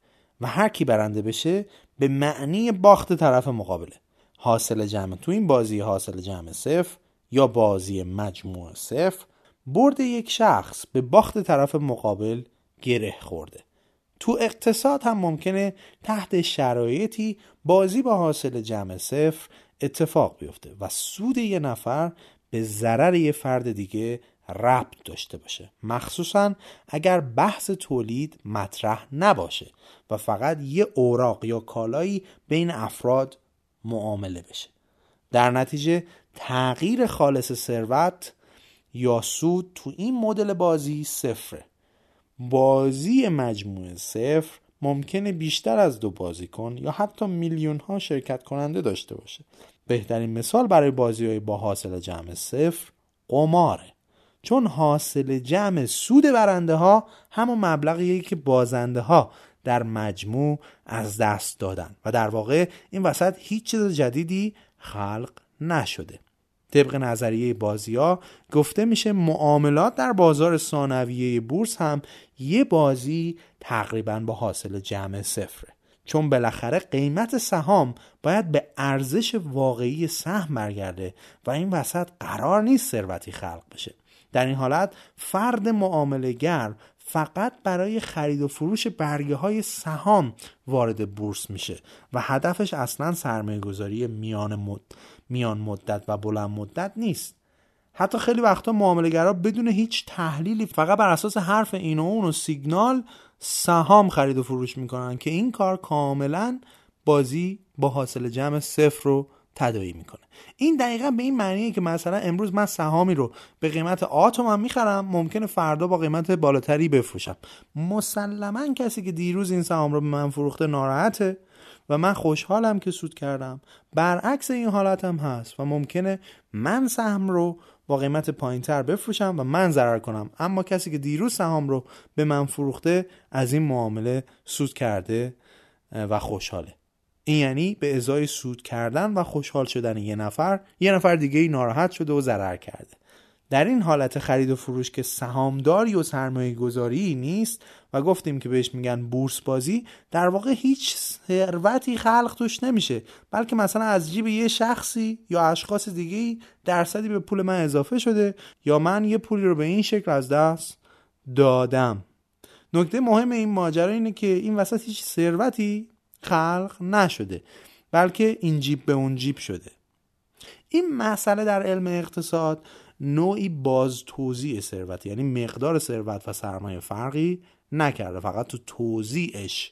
و هر کی برنده بشه به معنی باخت طرف مقابله. حاصل جمع تو این بازی حاصل جمع صفر یا بازی مجموع صفر، برد یک شخص به باخت طرف مقابل گره خورده. تو اقتصاد هم ممکنه تحت شرایطی بازی با حاصل جمع صفر اتفاق بیفته و سود یه نفر به ضرر یه فرد دیگه ربط داشته باشه، مخصوصا اگر بحث تولید مطرح نباشه و فقط یه اوراق یا کالایی بین افراد معامله بشه. در نتیجه تغییر خالص ثروت یا سود تو این مدل بازی صفره. بازی مجموعه صفر ممکنه بیشتر از دو بازیکن یا حتی میلیون ها شرکت کننده داشته باشه. بهترین مثال برای بازی‌های با حاصل جمع صفر قماره، چون حاصل جمع سود برنده ها همون مبلغیه که بازنده ها در مجموع از دست دادن و در واقع این وسط هیچ چیز جدیدی خلق نشده. طبق نظریه بازی‌ها گفته میشه معاملات در بازار ثانویه بورس هم یه بازی تقریبا با حاصل جمع صفره، چون بالاخره قیمت سهام باید به ارزش واقعی سهم برگرده و این وسط قرار نیست ثروتی خلق بشه. در این حالت فرد معامله‌گر فقط برای خرید و فروش برگه‌های سهام وارد بورس میشه و هدفش اصلا سرمایه‌گذاری میان مد... میان مدت و بلند مدت نیست. حتی خیلی وقتا معامله‌گرا بدون هیچ تحلیلی فقط بر اساس حرف این و اون و سیگنال سهام خرید و فروش میکنن که این کار کاملا بازی با حاصل جمع صفر رو تداعی میکنه. این دقیقا به این معنیه که مثلا امروز من سهامی رو به قیمت آ تومن میخرم، ممکنه فردا با قیمت بالاتری بفروشم. مسلما کسی که دیروز این سهام رو به من فروخته ناراحته و من خوشحالم که سود کردم. برعکس این حالت هم هست و ممکنه من سهم رو با قیمت پایینتر بفروشم و من ضرر کنم، اما کسی که دیروز سهام رو به من فروخته از این معامله سود کرده و خوشحاله. این یعنی به ازای سود کردن و خوشحال شدن یه نفر، یه نفر دیگه ناراحت شده و ضرر کرده. در این حالت خرید و فروش که سهامداری و سرمایه گذاری نیست و گفتیم که بهش میگن بورس بازی، در واقع هیچ ثروتی خلق توش نمیشه، بلکه مثلا از جیب یه شخصی یا اشخاص دیگه‌ای درصدی به پول من اضافه شده یا من یه پولی رو به این شکل از دست دادم. نکته مهم این ماجرا اینه که این وسط هیچ ثروتی خلق نشده، بلکه این جیب به اون جیب شده. این مسئله در علم اقتصاد نوعی باز توزیع ثروت، یعنی مقدار ثروت و سرمایه فرقی نکرده، فقط تو توزیعش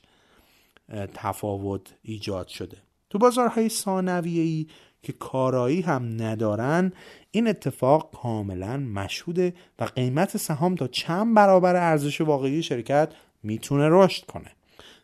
تفاوت ایجاد شده. تو بازارهای ثانویه‌ای که کارایی هم ندارن این اتفاق کاملا مشهوده و قیمت سهام تا چند برابر ارزش واقعی شرکت میتونه رشد کنه.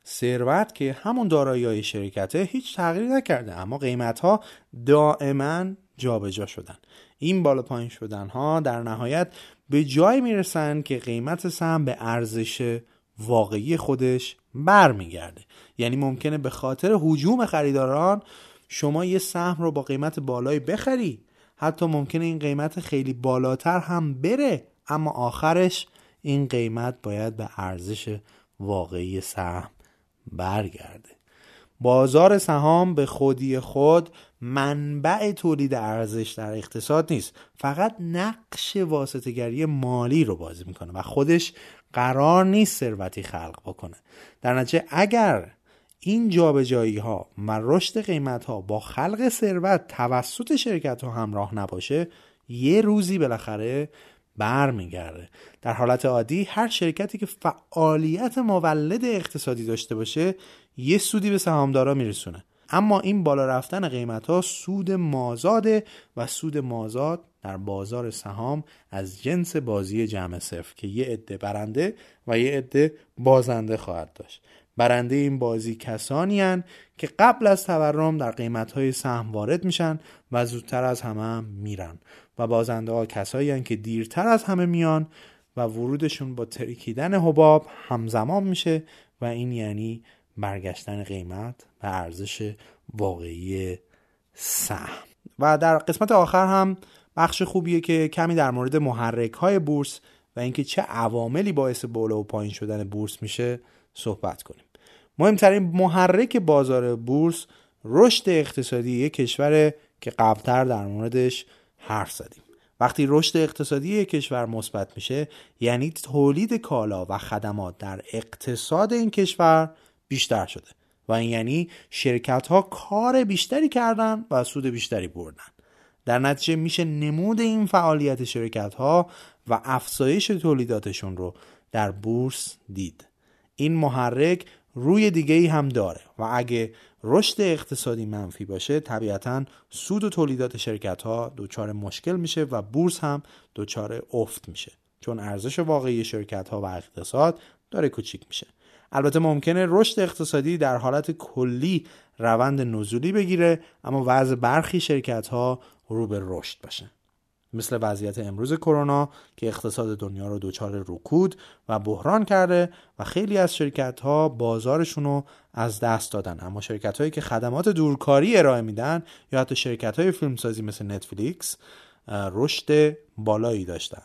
ثروت که همون دارایی‌های شرکته هیچ تغییری نکرده، اما قیمت‌ها دائما جابجا شدن. این بالا پایین شدن ها در نهایت به جایی میرسن که قیمت سهم به ارزش واقعی خودش برمیگرده. یعنی ممکنه به خاطر هجوم خریداران شما یه سهم رو با قیمت بالایی بخری، حتی ممکنه این قیمت خیلی بالاتر هم بره، اما آخرش این قیمت باید به ارزش واقعی سهم برگرده. بازار سهام به خودی خود منبع تولید ارزش در اقتصاد نیست، فقط نقش واسطه‌گری مالی رو بازی میکنه و خودش قرار نیست ثروتی خلق بکنه. در نتیجه اگر این جابجایی ها و رشد قیمت ها با خلق ثروت توسط شرکت ها همراه نباشه، یه روزی بالاخره برمیگرده. در حالت عادی هر شرکتی که فعالیت مولد اقتصادی داشته باشه یه سودی به سهامدارا میرسونه، اما این بالا رفتن قیمت ها سود مازاده و سود مازاد در بازار سهام از جنس بازی جمع صفر که یه عده برنده و یه عده بازنده خواهد داشت. برنده این بازی کسانی هستند که قبل از تورم در قیمت های سهم وارد میشن و زودتر از همه هم میرن، و بازنده ها کسایی هستند که دیرتر از همه میان و ورودشون با ترکیدن حباب همزمان میشه و این یعنی برگشتن قیمت و ارزش واقعی سهم. و در قسمت آخر هم بخش خوبیه که کمی در مورد محرک های بورس و اینکه چه عواملی باعث بالا و پایین شدن بورس میشه صحبت کنیم. مهمترین محرک بازار بورس رشد اقتصادی یک کشور که قبلتر در موردش حرف زدیم. وقتی رشد اقتصادی یک کشور مثبت میشه یعنی تولید کالا و خدمات در اقتصاد این کشور بیشتر شده و این یعنی شرکت ها کار بیشتری کردن و سود بیشتری بردن. در نتیجه میشه نمود این فعالیت شرکت ها و افزایش تولیداتشون رو در بورس دید. این محرک روی دیگه‌ای هم داره و اگه رشد اقتصادی منفی باشه طبیعتاً سود و تولیدات شرکت‌ها دچار مشکل میشه و بورس هم دچار افت میشه، چون ارزش واقعی شرکت‌ها و اقتصاد داره کوچیک میشه. البته ممکنه رشد اقتصادی در حالت کلی روند نزولی بگیره، اما وضع برخی شرکت‌ها رو به رشد باشه، مثل وضعیت امروز کرونا که اقتصاد دنیا رو دچار رکود و بحران کرده و خیلی از شرکت‌ها بازارشون رو از دست دادن، اما شرکت‌هایی که خدمات دورکاری ارائه میدن یا حتی شرکت‌های فیلمسازی مثل نتفلیکس رشد بالایی داشتن،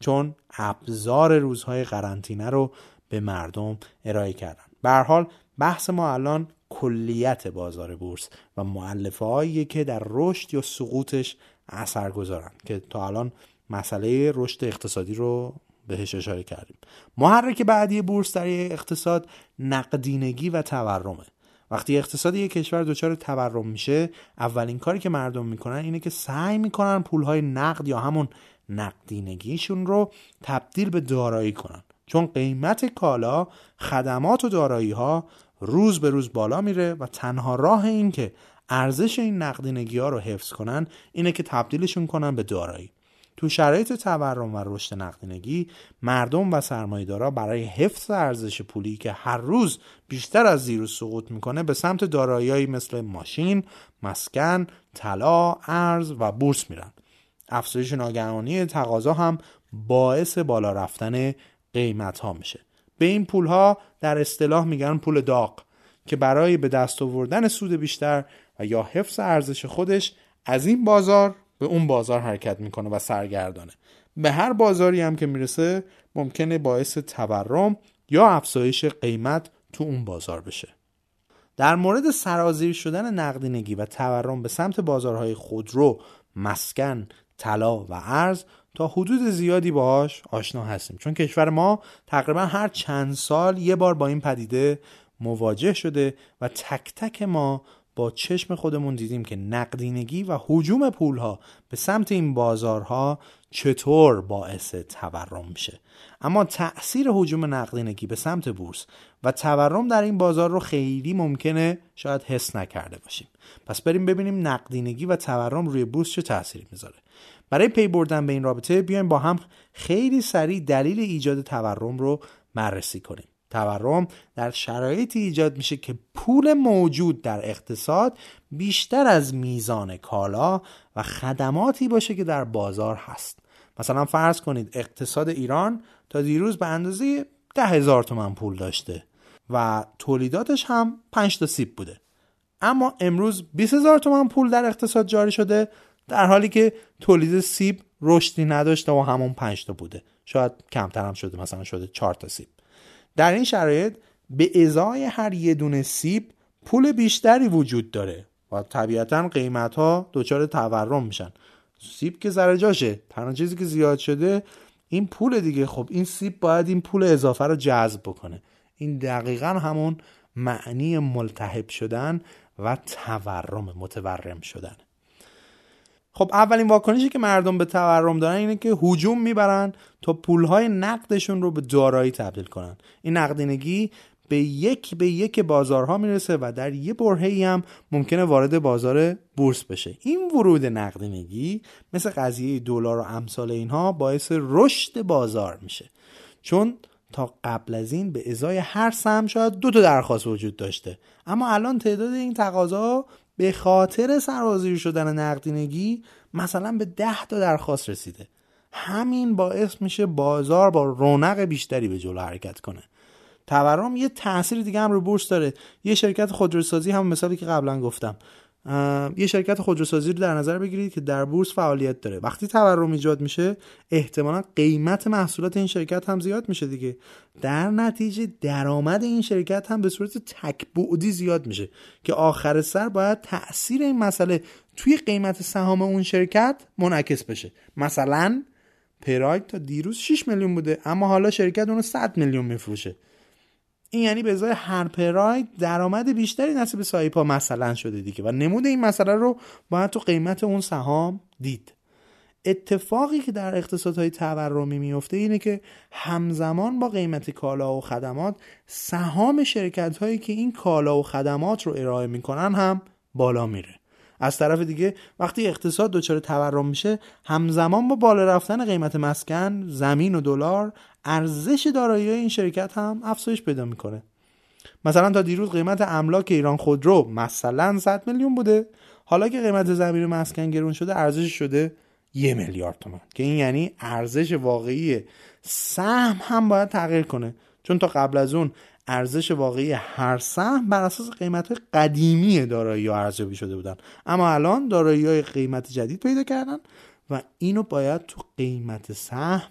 چون ابزار روزهای قرنطینه رو به مردم ارائه کردن. به هر حال بحث ما الان کلیت بازار بورس و مؤلفه‌هایی که در رشد یا سقوطش اثر گذارن که تا الان مسئله رشد اقتصادی رو بهش اشاره کردیم. محرک بعدی بورس در اقتصاد نقدینگی و تورمه. وقتی اقتصاد یک کشور دچار تورم میشه اولین کاری که مردم میکنن اینه که سعی میکنن پولهای نقد یا همون نقدینگیشون رو تبدیل به دارایی کنن، چون قیمت کالا، خدمات و دارایی‌ها روز به روز بالا میره و تنها راه این که ارزش این نقدینگی‌ها رو حفظ کنن اینه که تبدیلشون کنن به دارایی. تو شرایط تورم و رشد نقدینگی، مردم و سرمایه‌دارا برای حفظ ارزش پولی که هر روز بیشتر از زیر سقوط میکنه به سمت دارایی‌هایی مثل ماشین، مسکن، طلا، ارز و بورس میرن. افزایش ناگهانی تقاضا هم باعث بالا رفتن قیمت‌ها میشه. به این پول‌ها در اصطلاح میگن پول داغ که برای به دست آوردن سود بیشتر و یا حفظ ارزش خودش از این بازار به اون بازار حرکت میکنه و سرگردانه. به هر بازاری هم که میرسه ممکنه باعث تورم یا افزایش قیمت تو اون بازار بشه. در مورد سرازیر شدن نقدینگی و تورم به سمت بازارهای خودرو، مسکن، طلا و ارز تا حدود زیادی باهاش آشنا هستیم، چون کشور ما تقریبا هر چند سال یه بار با این پدیده مواجه شده و تک تک ما با چشم خودمون دیدیم که نقدینگی و هجوم پولها به سمت این بازارها چطور باعث تورم میشه. اما تأثیر هجوم نقدینگی به سمت بورس و تورم در این بازار رو خیلی ممکنه شاید حس نکرده باشیم. پس بریم ببینیم نقدینگی و تورم روی بورس چه تأثیری میذاره. برای پی بردن به این رابطه بیایم با هم خیلی سریع دلیل ایجاد تورم رو بررسی کنیم. تورم در شرایطی ایجاد میشه که پول موجود در اقتصاد بیشتر از میزان کالا و خدماتی باشه که در بازار هست. مثلا فرض کنید اقتصاد ایران تا دیروز به اندازه ده هزار تومن پول داشته و تولیداتش هم پنج تا سیب بوده، اما امروز بیست هزار تومن پول در اقتصاد جاری شده، در حالی که تولید سیب رشدی نداشته و همون پنج تا بوده، شاید کمتر هم شده، مثلا شده چهار تا سیب. در این شرایط به ازای هر یه دونه سیب پول بیشتری وجود داره و طبیعتاً قیمت‌ها دچار تورم میشن. سیب که سر جاشه، تنها چیزی که زیاد شده این پول دیگه. خب این سیب باید این پول اضافه رو جذب بکنه. این دقیقاً همون معنی ملتهب شدن و تورم، متورم شدن. خب اولین واکنشی که مردم به تورم دارن اینه که هجوم میبرن تا پولهای نقدشون رو به دارایی تبدیل کنن. این نقدینگی به یک به یک بازارها میرسه و در یه برهه‌ای هم ممکنه وارد بازار بورس بشه. این ورود نقدینگی مثل قضیه دلار و امثال اینها باعث رشد بازار میشه، چون تا قبل از این به ازای هر سهم شاید دو تا درخواست وجود داشته، اما الان تعداد این تقاضا به خاطر سرازیر شدن نقدینگی مثلا به ده تا درخواست رسیده. همین باعث میشه بازار با رونق بیشتری به جلو حرکت کنه. تورم یه تأثیر دیگه هم رو بورس داره. یه شرکت خودروسازی، هم مثالی که قبلا گفتم، یه شرکت خودروسازی رو در نظر بگیرید که در بورس فعالیت داره. وقتی تورم ایجاد میشه احتمالاً قیمت محصولات این شرکت هم زیاد میشه دیگه، در نتیجه درآمد این شرکت هم به صورت تک‌بعدی زیاد میشه که آخر سر باید تأثیر این مسئله توی قیمت سهام اون شرکت منعکس بشه. مثلا پراید تا دیروز شش میلیون بوده، اما حالا شرکت اونو صد میلیون میفروشه. این یعنی به ازای هر پراید درآمد بیشتری نصیب صاحب‌ها مثلا شده دیگه، و نمود این مسئله رو باید تو قیمت اون سهام دید. اتفاقی که در اقتصادهای تورمی میفته اینه که همزمان با قیمت کالا و خدمات، سهام شرکت‌هایی که این کالا و خدمات رو ارائه میکنن هم بالا میره. از طرف دیگه وقتی اقتصاد دچار تورم میشه، همزمان با بالا رفتن قیمت مسکن، زمین و دلار، ارزش دارایی‌های این شرکت هم افزایش پیدا میکنه. مثلا تا دیروز قیمت املاک ایران خودرو مثلا صد میلیون بوده، حالا که قیمت زمین و مسکن گرون شده ارزش شده یک میلیارد تومان، که این یعنی ارزش واقعی سهم هم باید تغییر کنه، چون تا قبل از اون ارزش واقعی هر سهم بر اساس قیمت‌های قدیمی دارایی‌ها ارزیابی شده بودن، اما الان دارایی‌های قیمت جدید پیدا کردن و اینو باید تو قیمت سهم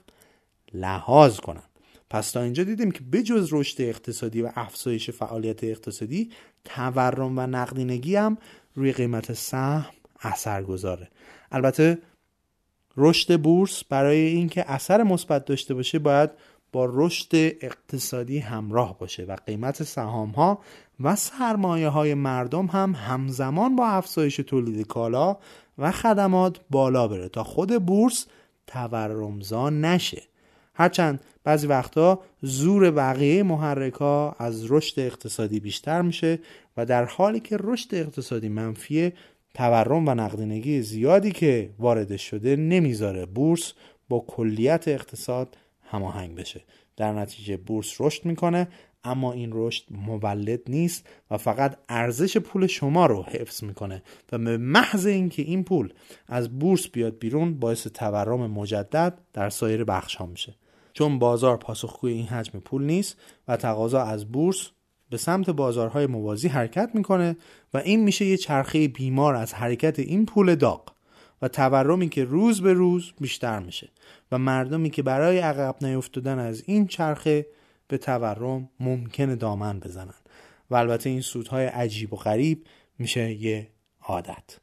لحاظ کنن. پس تا اینجا دیدیم که بجز رشد اقتصادی و افزایش فعالیت اقتصادی، تورم و نقدینگی هم روی قیمت سهم اثرگذاره. البته رشد بورس برای اینکه اثر مثبت داشته باشه باید با رشد اقتصادی همراه باشه و قیمت سهام ها و سرمایه های مردم هم همزمان با افزایش تولید کالا و خدمات بالا بره تا خود بورس تورمزا نشه. هرچند بعضی وقتا زور بقیه محرک‌ها از رشد اقتصادی بیشتر میشه و در حالی که رشد اقتصادی منفیه، تورم و نقدینگی زیادی که وارد شده نمیذاره بورس با کلیت اقتصاد هماهنگ بشه. در نتیجه بورس رشد میکنه، اما این رشد مولد نیست و فقط ارزش پول شما رو حفظ میکنه و به محض اینکه این پول از بورس بیاد بیرون باعث تورم مجدد در سایر بخش‌ها میشه. چون بازار پاسخگوی این حجم پول نیست و تقاضا از بورس به سمت بازارهای موازی حرکت میکنه و این میشه یه چرخه بیمار از حرکت این پول داغ و تورمی که روز به روز بیشتر میشه و مردمی که برای عقب نیفتادن از این چرخه به تورم ممکنه دامن بزنن. و البته این سودهای عجیب و غریب میشه یه عادت.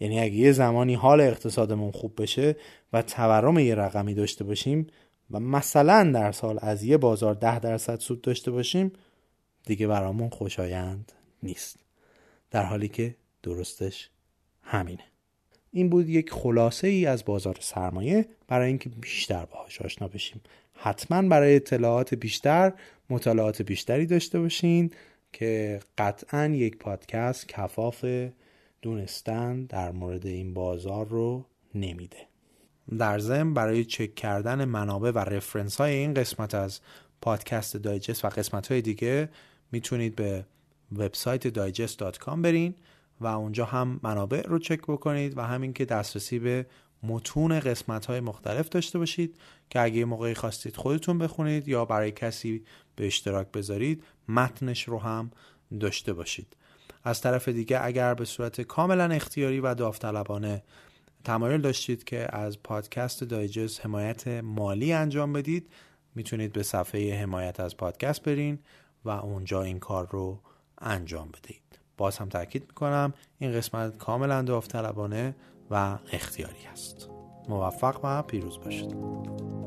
یعنی اگه یه زمانی حال اقتصادمون خوب بشه و تورم یه رقمی داشته باشیم و مثلا در سال از یه بازار ده درصد سود داشته باشیم، دیگه برامون خوشایند نیست، در حالی که درستش همینه. این بود یک خلاصه ای از بازار سرمایه برای اینکه بیشتر باهاش آشنا بشیم. حتما برای اطلاعات بیشتر مطالعات بیشتری داشته باشین که قطعا یک پادکست کفاف دونستن در مورد این بازار رو نمیده. در ضمن برای چک کردن منابع و رفرنس های این قسمت از پادکست دایجست و قسمت های دیگه میتونید به وبسایت دایجست دات کام برین و اونجا هم منابع رو چک بکنید و همین که دسترسی به متون قسمت های مختلف داشته باشید که اگه موقعی خواستید خودتون بخونید یا برای کسی به اشتراک بذارید متنش رو هم داشته باشید. از طرف دیگه اگر به صورت کاملا اختیاری و داوطلبانه تمایل داشتید که از پادکست دایجست حمایت مالی انجام بدید، میتونید به صفحه حمایت از پادکست برین و اونجا این کار رو انجام بدید. باز هم تاکید میکنم این قسمت کاملا داوطلبانه و اختیاری است. موفق و پیروز باشید.